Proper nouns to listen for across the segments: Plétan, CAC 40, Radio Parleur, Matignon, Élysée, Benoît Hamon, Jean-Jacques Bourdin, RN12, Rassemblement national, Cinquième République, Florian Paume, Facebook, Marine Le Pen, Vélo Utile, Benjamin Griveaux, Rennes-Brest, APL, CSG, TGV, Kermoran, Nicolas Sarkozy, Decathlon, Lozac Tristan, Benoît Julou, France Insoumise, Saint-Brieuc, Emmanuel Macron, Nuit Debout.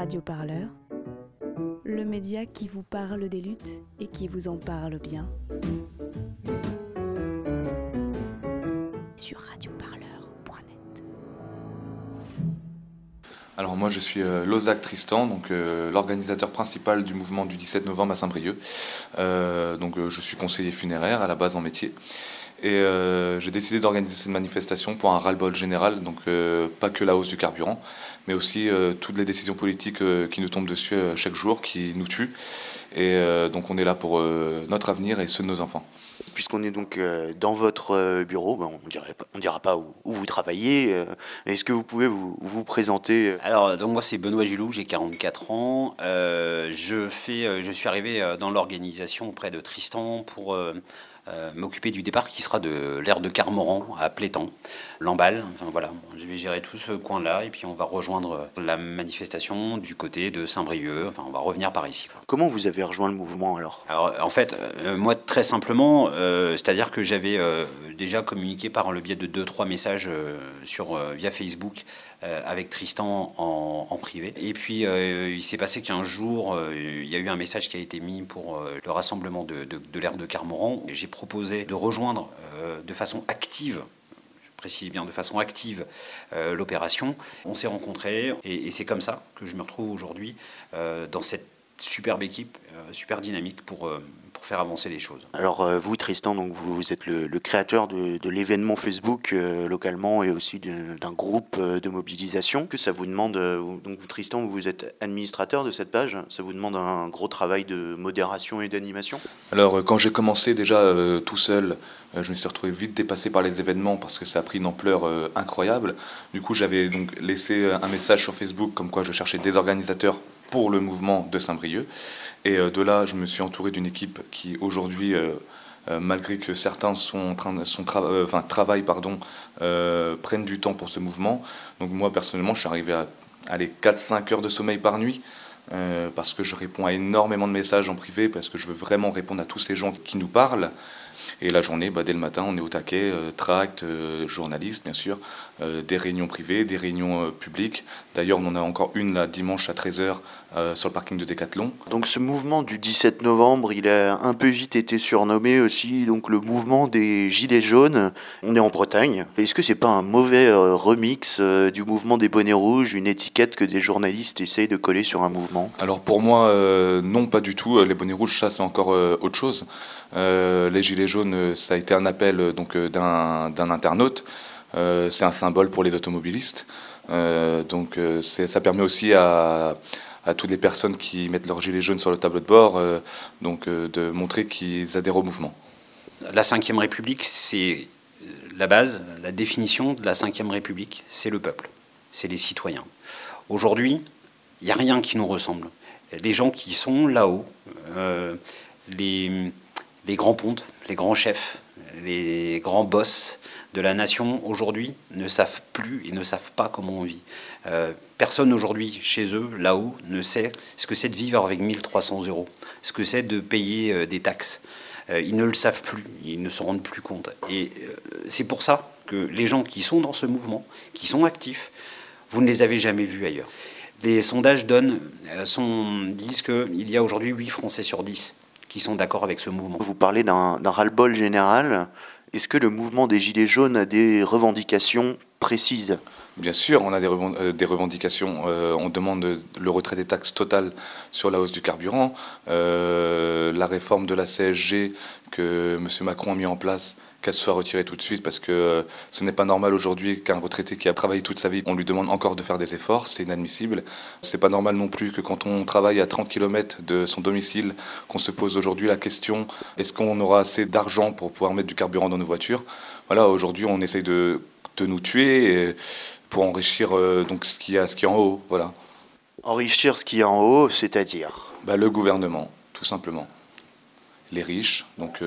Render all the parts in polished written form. Radio Parleur, le média qui vous parle des luttes et qui vous en parle bien. Sur radioparleur.net. Alors moi je suis Lozac Tristan, donc l'organisateur principal du mouvement du 17 novembre à Saint-Brieuc. Je suis conseiller funéraire à la base en métier. Et j'ai décidé d'organiser cette manifestation pour un ras-le-bol général, donc pas que la hausse du carburant, mais aussi toutes les décisions politiques qui nous tombent dessus chaque jour, qui nous tuent. Et donc on est là pour notre avenir et ceux de nos enfants. Puisqu'on est donc dans votre bureau, ben on dira pas où vous travaillez. Est-ce que vous pouvez vous présenter? Alors donc moi c'est Benoît Julou, j'ai 44 ans. Je suis arrivé dans l'organisation auprès de Tristan pour m'occuper du départ qui sera de l'aire de Kermoran à Plétan, l'emballe. Enfin, voilà, je vais gérer tout ce coin-là et puis on va rejoindre la manifestation du côté de Saint-Brieuc. Enfin, on va revenir par ici. Comment vous avez rejoint le mouvement alors en fait, moi très simplement, c'est-à-dire que j'avais déjà communiqué par le biais de 2-3 messages via Facebook avec Tristan en privé. Et puis il s'est passé qu'un jour, il y a eu un message qui a été mis pour le rassemblement de l'aire de Kermoran. J'ai proposé de rejoindre de façon active, je précise bien de façon active, l'opération. On s'est rencontrés et c'est comme ça que je me retrouve aujourd'hui dans cette superbe équipe, super dynamique pour faire avancer les choses. Alors vous Tristan, donc vous êtes le créateur de l'événement Facebook localement et aussi d'un groupe de mobilisation. Que ça vous demande, donc vous Tristan, vous êtes administrateur de cette page, ça vous demande un gros travail de modération et d'animation? Alors quand j'ai commencé déjà tout seul, je me suis retrouvé vite dépassé par les événements parce que ça a pris une ampleur incroyable. Du coup j'avais donc laissé un message sur Facebook comme quoi je cherchais des organisateurs pour le mouvement de Saint-Brieuc. Et de là, je me suis entouré d'une équipe qui, aujourd'hui, malgré que certains prennent du temps pour ce mouvement. Donc moi, personnellement, je suis arrivé à 4-5 heures de sommeil par nuit parce que je réponds à énormément de messages en privé, parce que je veux vraiment répondre à tous ces gens qui nous parlent. Et la journée, dès le matin, on est au taquet, tracts, journalistes, bien sûr, des réunions privées, des réunions publiques. D'ailleurs, on en a encore une là, dimanche à 13h sur le parking de Decathlon. Donc ce mouvement du 17 novembre, il a un peu vite été surnommé aussi donc, le mouvement des Gilets jaunes. On est en Bretagne. Est-ce que c'est pas un mauvais remix du mouvement des bonnets rouges, une étiquette que des journalistes essayent de coller sur un mouvement? Alors pour moi, non, pas du tout. Les bonnets rouges, ça, c'est encore autre chose. Les Gilets jaunes, ça a été un appel donc, d'un internaute. C'est un symbole pour les automobilistes. Ça permet aussi à toutes les personnes qui mettent leur gilet jaune sur le tableau de bord de montrer qu'ils adhèrent au mouvement. La Cinquième République, c'est la base, la définition de la Cinquième République. C'est le peuple, c'est les citoyens. Aujourd'hui, il n'y a rien qui nous ressemble. Les gens qui sont là-haut, les grands pontes, les grands chefs, les grands boss de la nation aujourd'hui ne savent plus et ne savent pas comment on vit. Personne aujourd'hui, chez eux, là-haut, ne sait ce que c'est de vivre avec 1 300 €, ce que c'est de payer des taxes. Ils ne le savent plus, ils ne se rendent plus compte. Et c'est pour ça que les gens qui sont dans ce mouvement, qui sont actifs, vous ne les avez jamais vus ailleurs. Des sondages disent qu'il y a aujourd'hui 8 Français sur 10 qui sont d'accord avec ce mouvement. Vous parlez d'un ras-le-bol général. Est-ce que le mouvement des Gilets jaunes a des revendications précises? Bien sûr, on a des revendications. On demande le retrait des taxes totales sur la hausse du carburant, la réforme de la CSG que M. Macron a mis en place, qu'elle soit retirée tout de suite, parce que ce n'est pas normal aujourd'hui qu'un retraité qui a travaillé toute sa vie, on lui demande encore de faire des efforts, c'est inadmissible. C'est pas normal non plus que quand on travaille à 30 km de son domicile, qu'on se pose aujourd'hui la question, est-ce qu'on aura assez d'argent pour pouvoir mettre du carburant dans nos voitures? Voilà, aujourd'hui on essaye de nous tuer pour enrichir ce qu'il y a en haut. Voilà. Enrichir ce qu'il y a en haut, c'est-à-dire le gouvernement, tout simplement. Les riches, donc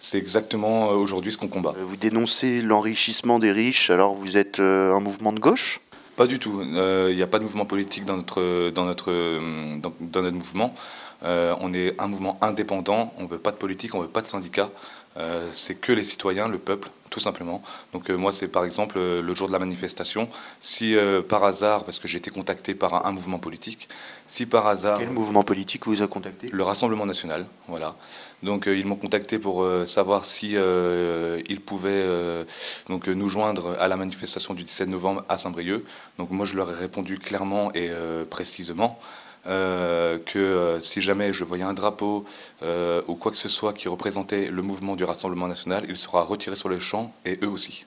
c'est exactement aujourd'hui ce qu'on combat. Vous dénoncez l'enrichissement des riches, alors vous êtes un mouvement de gauche? Pas du tout, il n'y a pas de mouvement politique dans notre mouvement. On est un mouvement indépendant, on ne veut pas de politique, on ne veut pas de syndicats. C'est que les citoyens, le peuple, tout simplement. Donc moi, c'est par exemple le jour de la manifestation. Si par hasard, parce que j'ai été contacté par un mouvement politique, si par hasard... Quel mouvement politique vous a contacté? Le Rassemblement national, voilà. Donc ils m'ont contacté pour savoir si ils pouvaient donc, nous joindre à la manifestation du 17 novembre à Saint-Brieuc. Donc moi, je leur ai répondu clairement et précisément. Que si jamais je voyais un drapeau ou quoi que ce soit qui représentait le mouvement du Rassemblement national, il sera retiré sur le champ, et eux aussi.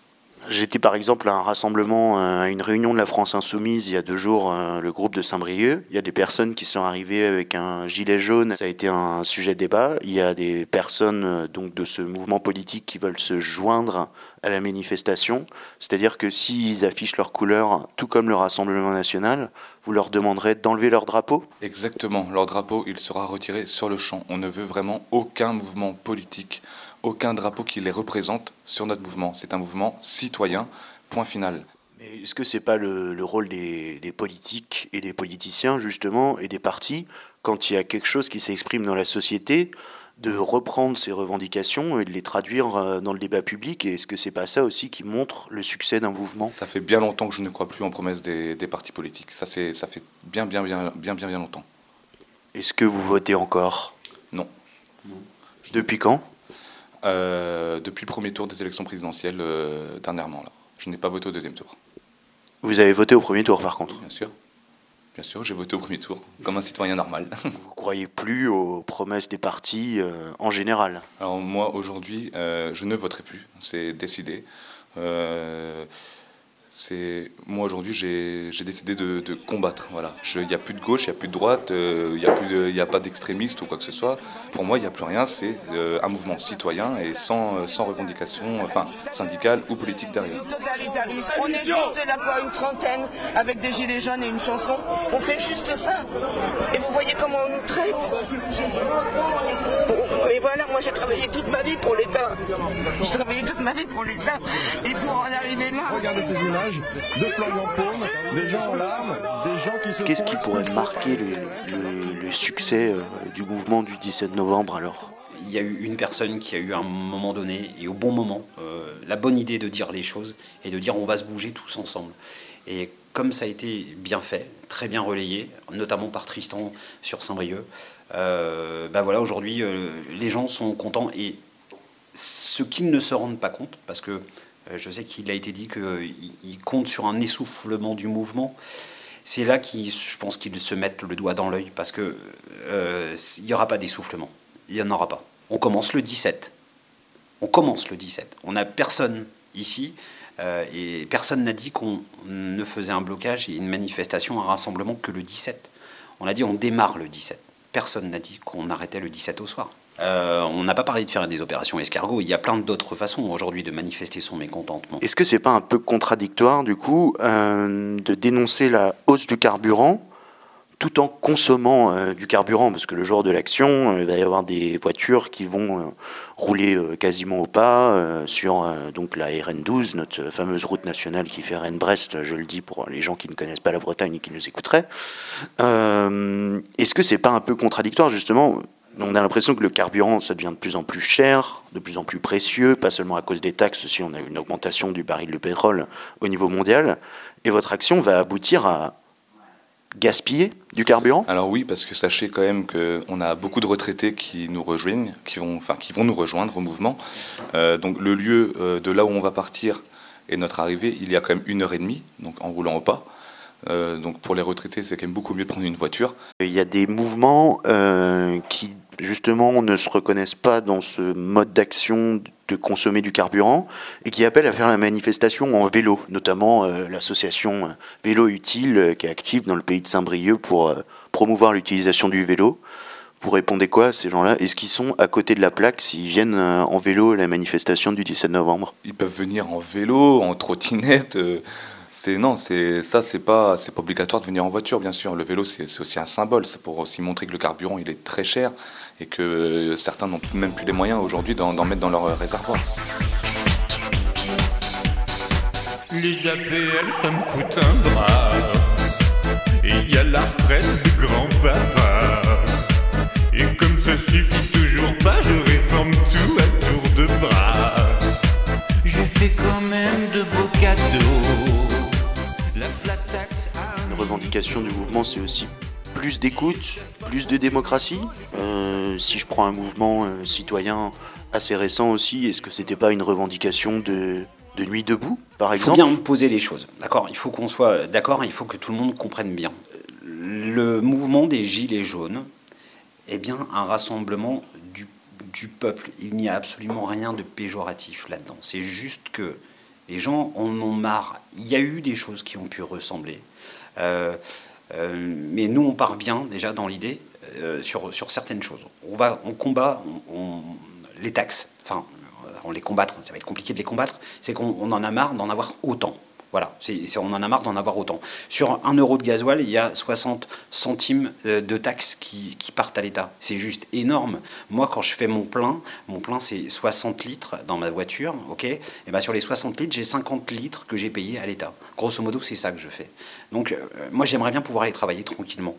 J'étais par exemple à un rassemblement, à une réunion de la France Insoumise il y a 2 jours, le groupe de Saint-Brieuc. Il y a des personnes qui sont arrivées avec un gilet jaune. Ça a été un sujet de débat. Il y a des personnes donc de ce mouvement politique qui veulent se joindre à la manifestation. C'est-à-dire que s'ils affichent leur couleur, tout comme le Rassemblement national, vous leur demanderez d'enlever leur drapeau? Exactement. Leur drapeau, il sera retiré sur le champ. On ne veut vraiment aucun mouvement politique, aucun drapeau qui les représente sur notre mouvement. C'est un mouvement citoyen, point final. Mais est-ce que ce n'est pas le rôle des politiques et des politiciens, justement, et des partis, quand il y a quelque chose qui s'exprime dans la société, de reprendre ces revendications et de les traduire dans le débat public? Et est-ce que ce n'est pas ça aussi qui montre le succès d'un mouvement? Ça fait bien longtemps que je ne crois plus en promesses des partis politiques. Ça fait bien longtemps. Est-ce que vous votez encore? Non. Depuis quand? Depuis le premier tour des élections présidentielles, dernièrement. Là. Je n'ai pas voté au deuxième tour. Vous avez voté au premier tour, par contre? Bien sûr. Bien sûr, j'ai voté au premier tour, comme un citoyen normal. Vous ne croyez plus aux promesses des partis en général? Alors moi, aujourd'hui, je ne voterai plus. C'est décidé. Moi, aujourd'hui, j'ai décidé de combattre. Voilà. Il n'y a plus de gauche, il n'y a plus de droite, il n'y a pas d'extrémiste ou quoi que ce soit. Pour moi, il n'y a plus rien. C'est un mouvement citoyen et sans revendication syndicale ou politique derrière. On est juste là-bas une trentaine avec des gilets jaunes et une chanson. On fait juste ça. Et vous voyez comment on nous traite? Et voilà, moi, j'ai travaillé toute ma vie pour l'État. J'ai travaillé toute ma vie pour l'État. Et pour en arriver là... Regardez ces images. De Florian Paume, des gens en larmes, des gens qui se... Qu'est-ce qui pourrait marquer le succès du mouvement du 17 novembre alors? Il y a eu une personne qui a eu à un moment donné, et au bon moment, la bonne idée de dire les choses et de dire on va se bouger tous ensemble. Et comme ça a été bien fait, très bien relayé, notamment par Tristan sur Saint-Brieuc, voilà, aujourd'hui les gens sont contents, et ce qu'ils ne se rendent pas compte, parce que je sais qu'il a été dit qu'il compte sur un essoufflement du mouvement. C'est là je pense qu'ils se mettent le doigt dans l'œil, parce qu'il n'y aura pas d'essoufflement. Il n'y en aura pas. On commence le 17. On n'a personne ici, et personne n'a dit qu'on ne faisait un blocage et une manifestation, un rassemblement que le 17. On a dit on démarre le 17. Personne n'a dit qu'on arrêtait le 17 au soir. On n'a pas parlé de faire des opérations escargots. Il y a plein d'autres façons aujourd'hui de manifester son mécontentement. Est-ce que c'est pas un peu contradictoire du coup de dénoncer la hausse du carburant tout en consommant du carburant? Parce que le jour de l'action, il va y avoir des voitures qui vont rouler quasiment au pas sur donc la RN12, notre fameuse route nationale qui fait Rennes-Brest, je le dis pour les gens qui ne connaissent pas la Bretagne et qui nous écouteraient. Est-ce que c'est pas un peu contradictoire justement? On a l'impression que le carburant, ça devient de plus en plus cher, de plus en plus précieux, pas seulement à cause des taxes, si on a une augmentation du baril de pétrole au niveau mondial. Et votre action va aboutir à gaspiller du carburant? Alors oui, parce que sachez quand même qu'on a beaucoup de retraités qui nous rejoignent, qui vont nous rejoindre au mouvement. Donc le lieu de là où on va partir et notre arrivée, il y a quand même 1h30, donc en roulant au pas. Donc pour les retraités, c'est quand même beaucoup mieux de prendre une voiture. Il y a des mouvements qui justement ne se reconnaissent pas dans ce mode d'action de consommer du carburant et qui appellent à faire la manifestation en vélo, notamment l'association Vélo Utile qui est active dans le pays de Saint-Brieuc pour promouvoir l'utilisation du vélo. Vous répondez quoi à ces gens-là? Est-ce qu'ils sont à côté de la plaque s'ils viennent en vélo à la manifestation du 17 novembre? Ils peuvent venir en vélo, en trottinette... C'est pas obligatoire de venir en voiture, bien sûr. Le vélo, c'est aussi un symbole. C'est pour aussi montrer que le carburant, il est très cher et que certains n'ont même plus les moyens aujourd'hui d'en mettre dans leur réservoir. Les APL, ça me coûte un bras. Il y a la retraite du grand-papa. Et comme ça suffit toujours pas, je réforme tout à tour de bras. Je fais revendications du mouvement, c'est aussi plus d'écoute, plus de démocratie. Si je prends un mouvement citoyen assez récent aussi, est-ce que c'était pas une revendication de Nuit Debout, par exemple ? Il faut bien poser les choses, d'accord ? Il faut qu'on soit d'accord, il faut que tout le monde comprenne bien. Le mouvement des Gilets jaunes est bien un rassemblement du peuple. Il n'y a absolument rien de péjoratif là-dedans. C'est juste que les gens en ont marre. Il y a eu des choses qui ont pu ressembler. Mais nous, on part bien, déjà, dans l'idée, sur certaines choses. On combat les taxes. Enfin, on les combattre. Ça va être compliqué de les combattre. C'est qu'on en a marre d'en avoir autant. Voilà, on en a marre d'en avoir autant. Sur 1 euro de gasoil, il y a 60 centimes de taxes qui partent à l'État. C'est juste énorme. Moi, quand je fais mon plein, c'est 60 litres dans ma voiture. Okay, et ben, sur les 60 litres, j'ai 50 litres que j'ai payés à l'État. Grosso modo, c'est ça que je fais. Donc, moi, j'aimerais bien pouvoir aller travailler tranquillement.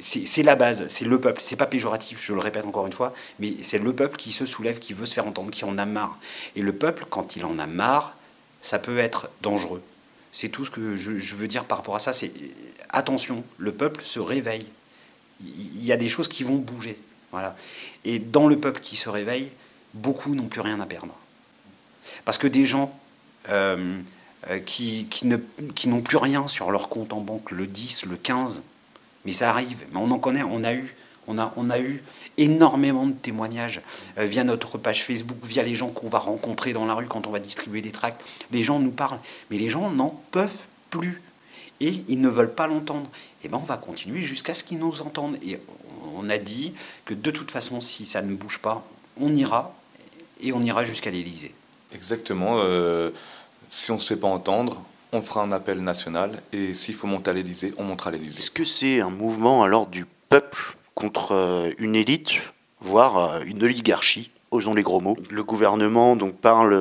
C'est la base, c'est le peuple. C'est pas péjoratif, je le répète encore une fois, mais c'est le peuple qui se soulève, qui veut se faire entendre, qui en a marre. Et le peuple, quand il en a marre, ça peut être dangereux. C'est tout ce que je veux dire par rapport à ça. C'est attention, le peuple se réveille. Il y a des choses qui vont bouger. Voilà. Et dans le peuple qui se réveille, beaucoup n'ont plus rien à perdre. Parce que des gens qui n'ont plus rien sur leur compte en banque, le 10, le 15, mais ça arrive. Mais on en connaît, on a eu énormément de témoignages via notre page Facebook, via les gens qu'on va rencontrer dans la rue quand on va distribuer des tracts. Les gens nous parlent, mais les gens n'en peuvent plus. Et ils ne veulent pas l'entendre. Eh bien, on va continuer jusqu'à ce qu'ils nous entendent. Et on a dit que de toute façon, si ça ne bouge pas, on ira, et on ira jusqu'à l'Élysée. Exactement. Si on ne se fait pas entendre, on fera un appel national. Et s'il faut monter à l'Élysée, on montera à l'Élysée. Est-ce que c'est un mouvement alors du peuple contre une élite, voire une oligarchie, osons les gros mots. Le gouvernement donc parle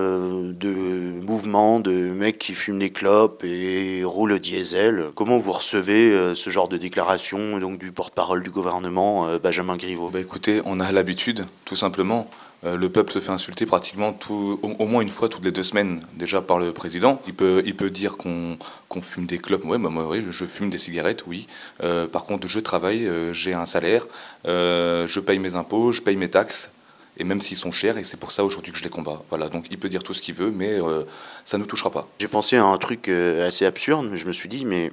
de mouvements, de mecs qui fument des clopes et roulent au diesel. Comment vous recevez ce genre de déclaration donc du porte-parole du gouvernement, Benjamin Griveaux ? Écoutez, on a l'habitude, tout simplement. Le peuple se fait insulter pratiquement au moins une fois toutes les 2 semaines, déjà par le président. Il peut dire qu'on fume des clopes. Ouais, bah, moi, oui, je fume des cigarettes, oui. Par contre, je travaille, j'ai un salaire, je paye mes impôts, je paye mes taxes, et même s'ils sont chers, et c'est pour ça aujourd'hui que je les combats. Voilà, donc il peut dire tout ce qu'il veut, mais ça ne nous touchera pas. J'ai pensé à un truc assez absurde, mais je me suis dit, mais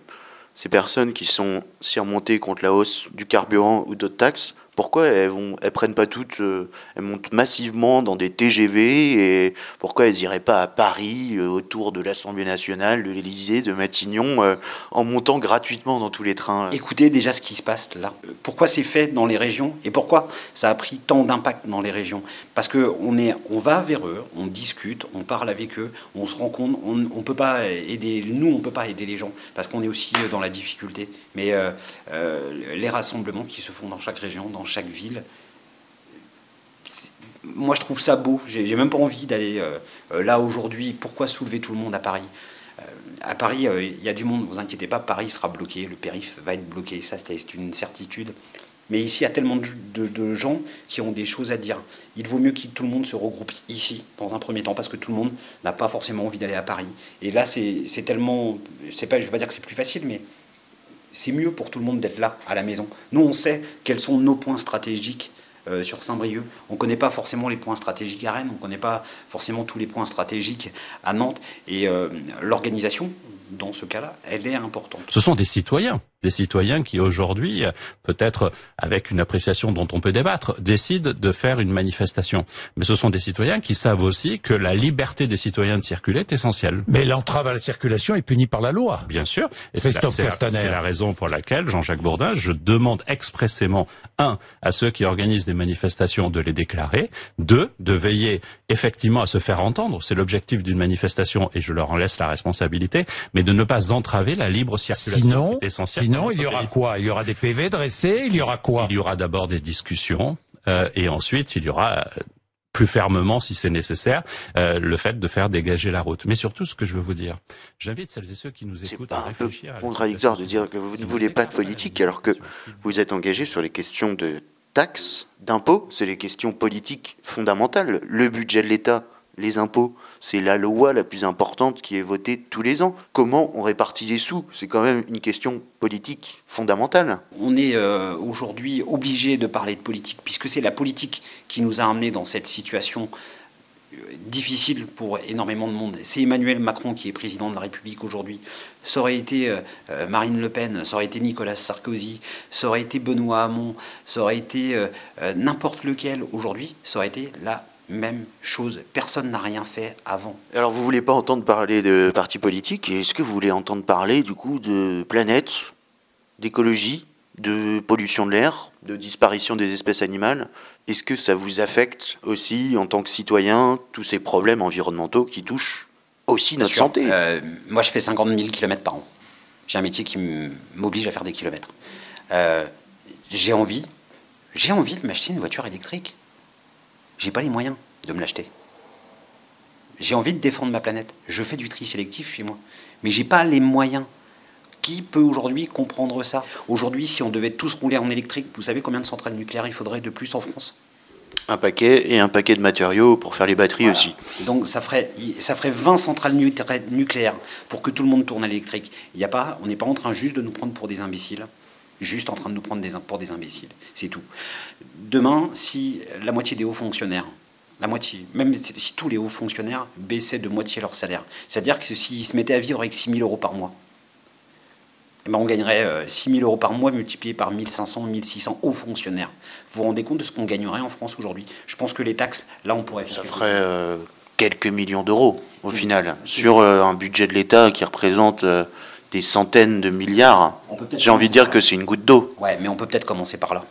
ces personnes qui sont surmontées contre la hausse du carburant ou d'autres taxes, pourquoi elles prennent pas toutes, elles montent massivement dans des TGV, et pourquoi elles iraient pas à Paris, autour de l'Assemblée nationale, de l'Élysée, de Matignon, en montant gratuitement dans tous les trains ? Écoutez déjà ce qui se passe là. Pourquoi c'est fait dans les régions ? Et pourquoi ça a pris tant d'impact dans les régions ? Parce qu'on va vers eux, on discute, on parle avec eux, on se rend compte, on peut pas aider, nous on peut pas aider les gens, parce qu'on est aussi dans la difficulté. Mais les rassemblements qui se font dans chaque région, dans chaque ville. Moi, je trouve ça beau. J'ai même pas envie d'aller là aujourd'hui. Pourquoi soulever tout le monde à Paris ? À Paris, il y a du monde. Ne vous inquiétez pas, Paris sera bloqué. Le périph' va être bloqué. Ça, c'est une certitude. Mais ici, il y a tellement de gens qui ont des choses à dire. Il vaut mieux que tout le monde se regroupe ici, dans un premier temps, parce que tout le monde n'a pas forcément envie d'aller à Paris. Et là, c'est tellement... je ne vais pas dire que c'est plus facile, mais... c'est mieux pour tout le monde d'être là, à la maison. Nous, on sait quels sont nos points stratégiques sur Saint-Brieuc. On ne connaît pas forcément les points stratégiques à Rennes, on ne connaît pas forcément tous les points stratégiques à Nantes. Et l'organisation, dans ce cas-là, elle est importante. Ce sont des citoyens qui aujourd'hui, peut-être avec une appréciation dont on peut débattre, décident de faire une manifestation. Mais ce sont des citoyens qui savent aussi que la liberté des citoyens de circuler est essentielle. Mais l'entrave à la circulation est punie par la loi. Bien sûr. Et c'est la raison pour laquelle, Jean-Jacques Bourdin, je demande expressément, 1, à ceux qui organisent des manifestations de les déclarer, 2, de veiller effectivement à se faire entendre. C'est l'objectif d'une manifestation et je leur en laisse la responsabilité, mais de ne pas entraver la libre circulation qui est essentielle. Sinon, il y aura quoi ? Il y aura des PV dressés, il y aura quoi ? Il y aura d'abord des discussions, et ensuite il y aura, plus fermement si c'est nécessaire, le fait de faire dégager la route. Mais surtout, ce que je veux vous dire, j'invite celles et ceux qui nous écoutent à réfléchir... C'est pas un peu contradictoire de dire que vous ne voulez pas de politique alors que vous êtes engagé sur les questions de taxes, d'impôts, c'est les questions politiques fondamentales. Le budget de l'État, les impôts. C'est la loi la plus importante qui est votée tous les ans. Comment on répartit les sous? C'est quand même une question politique fondamentale. On est aujourd'hui obligé de parler de politique, puisque c'est la politique qui nous a amenés dans cette situation difficile pour énormément de monde. C'est Emmanuel Macron qui est président de la République aujourd'hui. Ça aurait été Marine Le Pen, ça aurait été Nicolas Sarkozy, ça aurait été Benoît Hamon, ça aurait été n'importe lequel aujourd'hui, ça aurait été la même chose. Personne n'a rien fait avant. Alors vous voulez pas entendre parler de partis politiques, est-ce que vous voulez entendre parler du coup de planète, d'écologie, de pollution de l'air, de disparition des espèces animales? Est-ce que ça vous affecte aussi en tant que citoyen, tous ces problèmes environnementaux qui touchent aussi notre santé? Moi, je fais 50 000 kilomètres par an. J'ai un métier qui m'oblige à faire des kilomètres. J'ai envie de m'acheter une voiture électrique. J'ai pas les moyens de me l'acheter. J'ai envie de défendre ma planète. Je fais du tri sélectif chez moi. Mais j'ai pas les moyens. Qui peut aujourd'hui comprendre ça? Aujourd'hui, si on devait tous rouler en électrique, vous savez combien de centrales nucléaires il faudrait de plus en France? Un paquet, et un paquet de matériaux pour faire les batteries voilà. Aussi. Donc ça ferait 20 centrales nucléaires pour que tout le monde tourne à l'électrique. On n'est pas en train juste de nous prendre pour des imbéciles, pour des imbéciles, c'est tout. Demain, si la moitié des hauts fonctionnaires, même si tous les hauts fonctionnaires baissaient de moitié leur salaire, c'est-à-dire que s'ils se mettaient à vivre avec 6 000 € par mois, eh bien, on gagnerait 6 000 € par mois multiplié par 1500, 1600 hauts fonctionnaires. Vous vous rendez compte de ce qu'on gagnerait en France aujourd'hui? Je pense que les taxes, là, on pourrait... Ça ferait quelques millions d'euros, au final, sur un budget de l'État qui représente des centaines de milliards. J'ai envie de dire que c'est une goutte d'eau. Ouais, mais on peut peut-être commencer par là.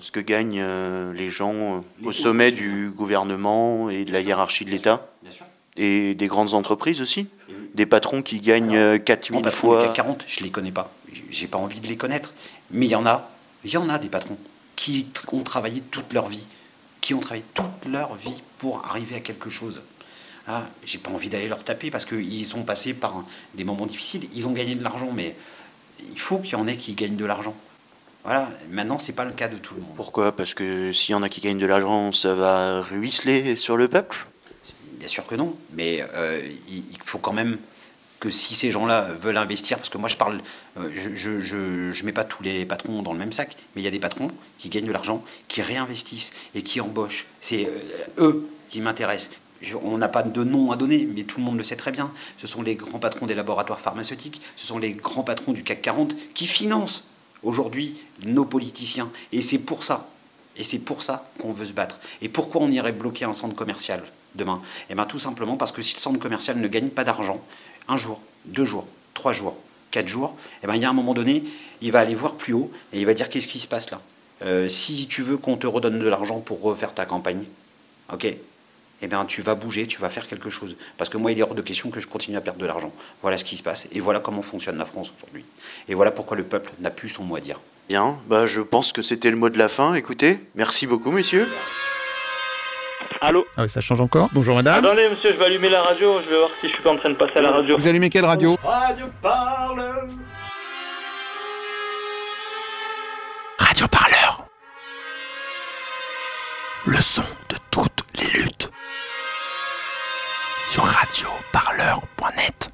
Ce que gagnent les gens au sommet du gouvernement et de la hiérarchie de l'État. Bien sûr. Et des grandes entreprises aussi, des patrons qui gagnent 4000 fois... Les CAC 40, je ne les connais pas, j'ai pas envie de les connaître, mais il y en a des patrons qui ont travaillé toute leur vie, pour arriver à quelque chose. Ah, j'ai pas envie d'aller leur taper parce qu'ils sont passés par des moments difficiles, ils ont gagné de l'argent, mais il faut qu'il y en ait qui gagnent de l'argent. Voilà, maintenant, c'est pas le cas de tout le monde. Pourquoi? Parce que s'il y en a qui gagnent de l'argent, ça va ruisseler sur le peuple? Bien sûr que non, mais il faut quand même que si ces gens-là veulent investir, parce que moi je mets pas tous les patrons dans le même sac, mais il y a des patrons qui gagnent de l'argent, qui réinvestissent et qui embauchent. C'est eux qui m'intéressent. On n'a pas de nom à donner, mais tout le monde le sait très bien. Ce sont les grands patrons des laboratoires pharmaceutiques, ce sont les grands patrons du CAC 40 qui financent aujourd'hui nos politiciens. Et c'est pour ça. Et c'est pour ça qu'on veut se battre. Et pourquoi on irait bloquer un centre commercial demain? Eh bien tout simplement parce que si le centre commercial ne gagne pas d'argent, un jour, 2 jours, 3 jours, 4 jours, eh bien il y a un moment donné, il va aller voir plus haut et il va dire qu'est-ce qui se passe là? Si tu veux qu'on te redonne de l'argent pour refaire ta campagne, ok, eh bien tu vas bouger, tu vas faire quelque chose. Parce que moi il est hors de question que je continue à perdre de l'argent. Voilà ce qui se passe et voilà comment fonctionne la France aujourd'hui. Et voilà pourquoi le peuple n'a plus son mot à dire. Bien, je pense que c'était le mot de la fin. Écoutez, merci beaucoup, messieurs. Allô? Ah oui, ça change encore. Bonjour, madame. Attendez, monsieur, je vais allumer la radio. Je vais voir si je suis pas en train de passer à la radio. Vous allumez quelle radio? Radio Parleur. Radio Parleur. Le son de toutes les luttes. Sur radioparleur.net.